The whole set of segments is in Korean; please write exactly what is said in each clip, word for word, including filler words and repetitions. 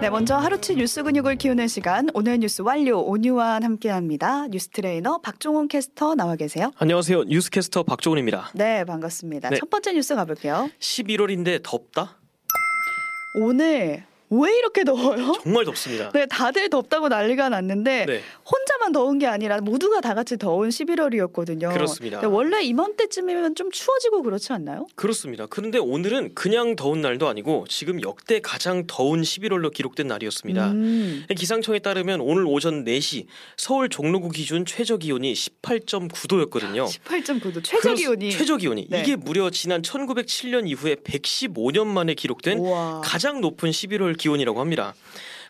네, 먼저 하루치 뉴스 근육을 키우는 시간, 오늘 뉴스 완료 오뉴완 함께합니다. 뉴스 트레이너 박종훈 캐스터 나와 계세요. 안녕하세요. 뉴스 캐스터 박종훈입니다. 네, 반갑습니다. 네. 첫 번째 뉴스 가볼게요. 십일월인데 덥다? 오늘 왜 이렇게 더워요? 정말 덥습니다. 네, 다들 덥다고 난리가 났는데 네. 혼자만 더운 게 아니라 모두가 다 같이 더운 십일월이었거든요. 그렇습니다. 네, 원래 이맘때쯤이면 좀 추워지고 그렇지 않나요? 그렇습니다. 그런데 오늘은 그냥 더운 날도 아니고 지금 역대 가장 더운 십일월로 기록된 날이었습니다. 음. 기상청에 따르면 오늘 오전 네 시 서울 종로구 기준 최저기온이 십팔 점 구 도였거든요. 십팔 점 구 도 최저기온이. 최저기온이. 네. 이게 무려 지난 천구백칠 년 이후에 백십오 년 만에 기록된 우와. 가장 높은 십일월 기온이라고 합니다.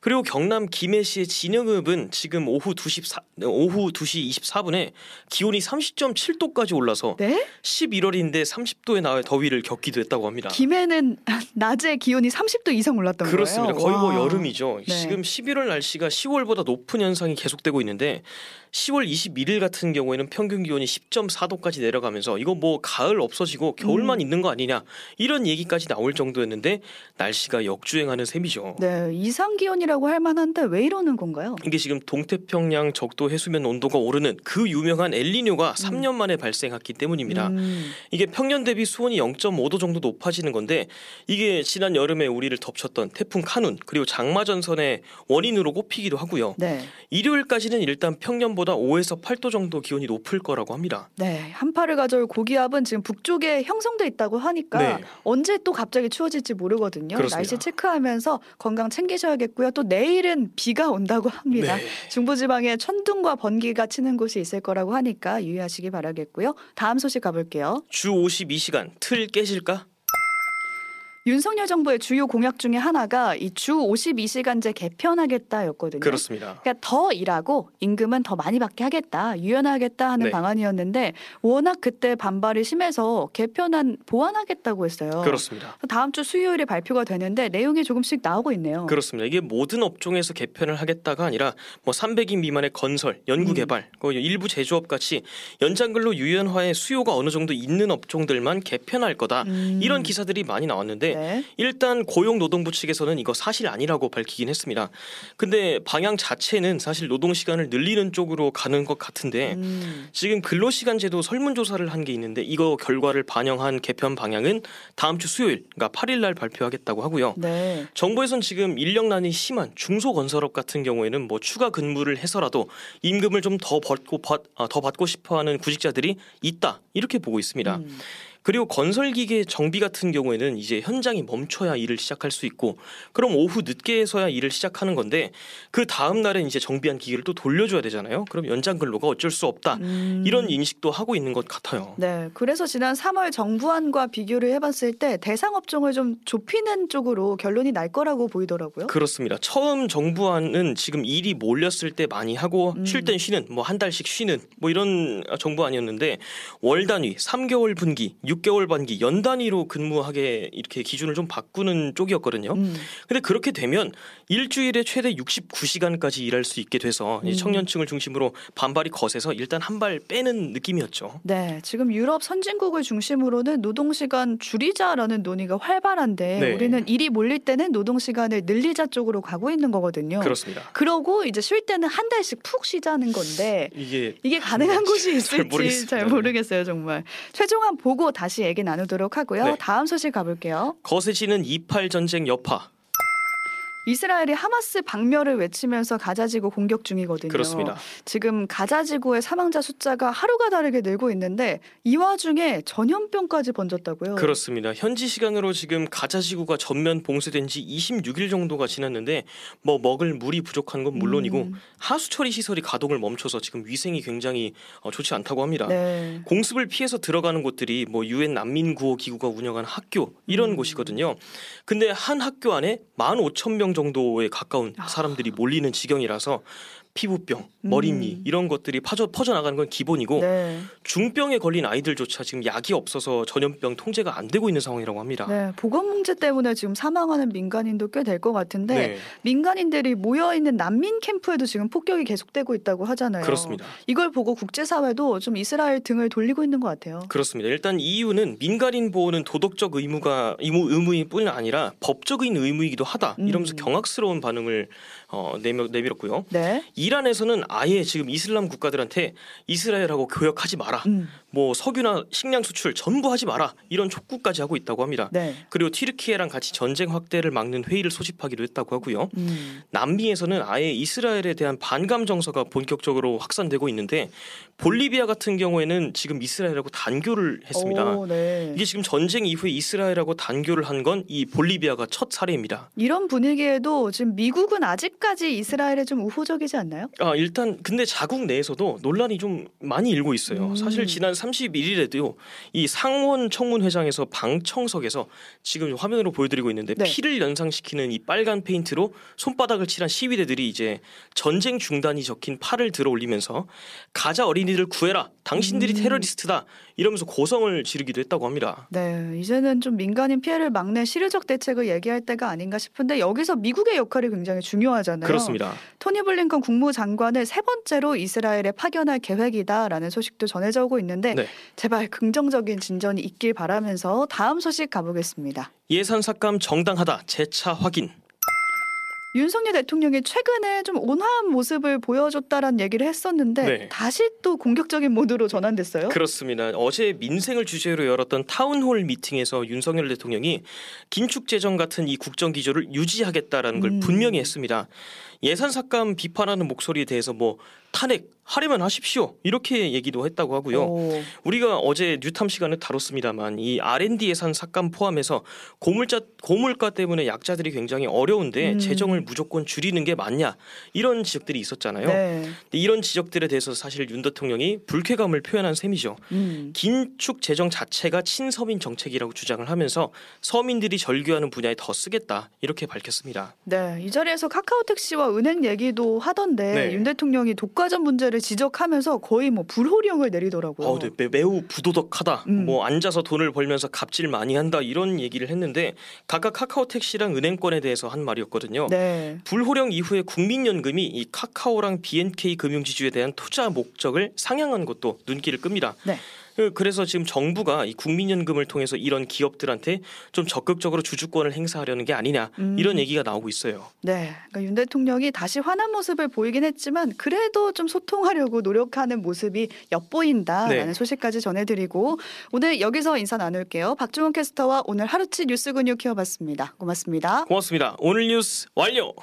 그리고 경남 김해시의 진영읍은 지금 오후 두 시 이십사 분에 기온이 삼십 점 칠 도까지 올라서 네? 십일월인데 삼십 도의 나의 더위를 겪기도 했다고 합니다. 김해는 낮에 기온이 삼십 도 이상 올랐던 그렇습니다. 거예요? 그렇습니다. 거의 와. 뭐 여름이죠. 네. 지금 십일월 날씨가 시월보다 높은 현상이 계속되고 있는데 시월 이십일 일 같은 경우에는 평균 기온이 십 점 사 도까지 내려가면서 이거 뭐 가을 없어지고 겨울만 음. 있는 거 아니냐 이런 얘기까지 나올 정도였는데 날씨가 역주행하는 셈이죠. 네, 이상기온이라고 할 만한데 왜 이러는 건가요? 이게 지금 동태평양 적도 해수면 온도가 오르는 그 유명한 엘니뇨가 음. 삼 년 만에 발생했기 때문입니다. 음. 이게 평년 대비 수온이 영 점 오 도 정도 높아지는 건데 이게 지난 여름에 우리를 덮쳤던 태풍 카눈 그리고 장마전선의 원인으로 꼽히기도 하고요. 네. 일요일까지는 일단 평년보다 오에서 팔 도 정도 기온이 높을 거라고 합니다. 네, 한파를 가져올 고기압은 지금 북쪽에 형성돼 있다고 하니까 네. 언제 또 갑자기 추워질지 모르거든요. 그렇습니다. 날씨 체크하면서 건강 챙기셔야겠고요. 또 내일은 비가 온다고 합니다. 네. 중부지방에 천둥과 번개가 치는 곳이 있을 거라고 하니까 유의하시기 바라겠고요. 다음 소식 가볼게요. 주 오십이 시간 틀 깨질까? 윤석열 정부의 주요 공약 중에 하나가 이 주 오십이 시간제 개편하겠다였거든요. 그렇습니다. 그러니까 더 일하고 임금은 더 많이 받게 하겠다, 유연하겠다 하는 네. 방안이었는데 워낙 그때 반발이 심해서 개편안 보완하겠다고 했어요. 그렇습니다. 다음 주 수요일에 발표가 되는데 내용이 조금씩 나오고 있네요. 그렇습니다. 이게 모든 업종에서 개편을 하겠다가 아니라 뭐 삼백 인 미만의 건설, 연구개발, 음. 일부 제조업 같이 연장근로 유연화의 수요가 어느 정도 있는 업종들만 개편할 거다. 음. 이런 기사들이 많이 나왔는데 네. 일단 고용노동부 측에서는 이거 사실 아니라고 밝히긴 했습니다. 근데 방향 자체는 사실 노동시간을 늘리는 쪽으로 가는 것 같은데 음. 지금 근로시간 제도 설문조사를 한 게 있는데 이거 결과를 반영한 개편 방향은 다음 주 수요일 그러니까 팔 일 날 발표하겠다고 하고요. 네. 정부에서는 지금 인력난이 심한 중소건설업 같은 경우에는 뭐 추가 근무를 해서라도 임금을 좀 더 받고, 더 받고 싶어하는 구직자들이 있다 이렇게 보고 있습니다. 음. 그리고 건설기계 정비 같은 경우에는 이제 현장이 멈춰야 일을 시작할 수 있고 그럼 오후 늦게서야 일을 시작하는 건데 그 다음 날엔 이제 정비한 기계를 또 돌려줘야 되잖아요. 그럼 연장근로가 어쩔 수 없다. 음. 이런 인식도 하고 있는 것 같아요. 네, 그래서 지난 삼월 정부안과 비교를 해봤을 때 대상업종을 좀 좁히는 쪽으로 결론이 날 거라고 보이더라고요. 그렇습니다. 처음 정부안은 지금 일이 몰렸을 때 많이 하고 음. 쉴 땐 쉬는 뭐 한 달씩 쉬는 뭐 이런 정부안이었는데 월 단위, 삼 개월 분기, 육 개월 반기 연 단위로 근무하게 이렇게 기준을 좀 바꾸는 쪽이었거든요. 음. 근데 그렇게 되면 일주일에 최대 육십구 시간까지 일할 수 있게 돼서 음. 청년층을 중심으로 반발이 거세서 일단 한 발 빼는 느낌이었죠. 네, 지금 유럽 선진국을 중심으로는 노동시간 줄이자라는 논의가 활발한데 네. 우리는 일이 몰릴 때는 노동시간을 늘리자 쪽으로 가고 있는 거거든요. 그렇습니다. 그러고 이제 쉴 때는 한 달씩 푹 쉬자는 건데 이게, 이게 가능한 곳이 있을지 잘, 잘 모르겠어요. 정말. 최종안 보고 다 다시 얘기 나누도록 하고요. 네. 다음 소식 가볼게요. 거세지는 이십팔 전쟁 여파. 이스라엘이 하마스 박멸을 외치면서 가자지구 공격 중이거든요. 그렇습니다. 지금 가자지구의 사망자 숫자가 하루가 다르게 늘고 있는데 이 와중에 전염병까지 번졌다고요? 그렇습니다. 현지 시간으로 지금 가자지구가 전면 봉쇄된 지 이십육 일 정도가 지났는데 뭐 먹을 물이 부족한 건 물론이고 음. 하수처리 시설이 가동을 멈춰서 지금 위생이 굉장히 좋지 않다고 합니다. 네. 공습을 피해서 들어가는 곳들이 뭐 유엔 난민구호기구가 운영하는 학교 이런 음. 곳이거든요. 근데 한 학교 안에 만 오천 명 정도에 가까운 사람들이 몰리는 지경이라서 피부병, 머리미 음. 이런 것들이 퍼져, 퍼져나가는 건 기본이고 네. 중병에 걸린 아이들조차 지금 약이 없어서 전염병 통제가 안 되고 있는 상황이라고 합니다. 네, 보건 문제 때문에 지금 사망하는 민간인도 꽤 될 것 같은데 네. 민간인들이 모여있는 난민 캠프에도 지금 폭격이 계속되고 있다고 하잖아요. 그렇습니다. 이걸 보고 국제사회도 좀 이스라엘 등을 돌리고 있는 것 같아요. 그렇습니다. 일단 이유는 민간인 보호는 도덕적 의무가, 의무, 의무일 뿐 아니라 법적인 의무이기도 하다. 이러면서 음. 경악스러운 반응을 어, 내밀, 내밀었고요. 네. 이란에서는 아예 지금 이슬람 국가들한테 이스라엘하고 교역하지 마라. 음. 뭐 석유나 식량 수출 전부 하지 마라. 이런 촉구까지 하고 있다고 합니다. 네. 그리고 튀르키예랑 같이 전쟁 확대를 막는 회의를 소집하기도 했다고 하고요. 음. 남미에서는 아예 이스라엘에 대한 반감 정서가 본격적으로 확산되고 있는데 볼리비아 같은 경우에는 지금 이스라엘하고 단교를 했습니다. 오, 네. 이게 지금 전쟁 이후에 이스라엘하고 단교를 한 건 이 볼리비아가 첫 사례입니다. 이런 분위기에도 지금 미국은 아직까지 이스라엘에 좀 우호적이지 않나요? 아, 일단 근데 자국 내에서도 논란이 좀 많이 일고 있어요. 음. 사실 지난 삼십일 일에도요. 이 상원 청문회장에서 방청석에서 지금 화면으로 보여드리고 있는데 네. 피를 연상시키는 이 빨간 페인트로 손바닥을 칠한 시위대들이 이제 전쟁 중단이 적힌 팔을 들어 올리면서 가자 어린이들 구해라. 당신들이 음. 테러리스트다. 이러면서 고성을 지르기도 했다고 합니다. 네. 이제는 좀 민간인 피해를 막는 실효적 대책을 얘기할 때가 아닌가 싶은데 여기서 미국의 역할이 굉장히 중요하잖아요. 그렇습니다. 토니 블링컨 국무장관을 세 번째로 이스라엘에 파견할 계획이다라는 소식도 전해져 오고 있는데 네. 제발 긍정적인 진전이 있길 바라면서 다음 소식 가보겠습니다. 예산 삭감 정당하다. 재차 확인. 윤석열 대통령이 최근에 좀 온화한 모습을 보여줬다라는 얘기를 했었는데 네. 다시 또 공격적인 모드로 전환됐어요? 그렇습니다. 어제 민생을 주제로 열었던 타운홀 미팅에서 윤석열 대통령이 긴축재정 같은 이 국정기조를 유지하겠다라는 걸 음. 분명히 했습니다. 예산 삭감 비판하는 목소리에 대해서 뭐 탄핵 하려면 하십시오 이렇게 얘기도 했다고 하고요. 오. 우리가 어제 뉴탐 시간에 다뤘습니다만 이 알 앤 디 예산 삭감 포함해서 고물자, 고물가 때문에 약자들이 굉장히 어려운데 음. 재정을 무조건 줄이는 게 맞냐 이런 지적들이 있었잖아요. 네. 근데 이런 지적들에 대해서 사실 윤 대통령이 불쾌감을 표현한 셈이죠. 음. 긴축 재정 자체가 친서민 정책이라고 주장을 하면서 서민들이 절규하는 분야에 더 쓰겠다 이렇게 밝혔습니다. 네, 이 자리에서 카카오 택시와 은행 얘기도 하던데 네. 윤 대통령이 독과점 문제를 지적하면서 거의 뭐 불호령을 내리더라고요. 어, 네, 매우 부도덕하다. 음. 뭐 앉아서 돈을 벌면서 갑질 많이 한다 이런 얘기를 했는데 각각 카카오 택시랑 은행권에 대해서 한 말이었거든요. 네. 불호령 이후에 국민연금이 이 카카오랑 비 엔 케이 금융지주에 대한 투자 목적을 상향한 것도 눈길을 끕니다. 네. 그래서 지금 정부가 이 국민연금을 통해서 이런 기업들한테 좀 적극적으로 주주권을 행사하려는 게 아니냐 음. 이런 얘기가 나오고 있어요. 네, 그러니까 윤 대통령이 다시 화난 모습을 보이긴 했지만 그래도 좀 소통하려고 노력하는 모습이 엿보인다라는 네. 소식까지 전해드리고 오늘 여기서 인사 나눌게요. 박종훈 캐스터와 오늘 하루치 뉴스 근육 키워봤습니다. 고맙습니다. 고맙습니다. 오늘 뉴스 완료.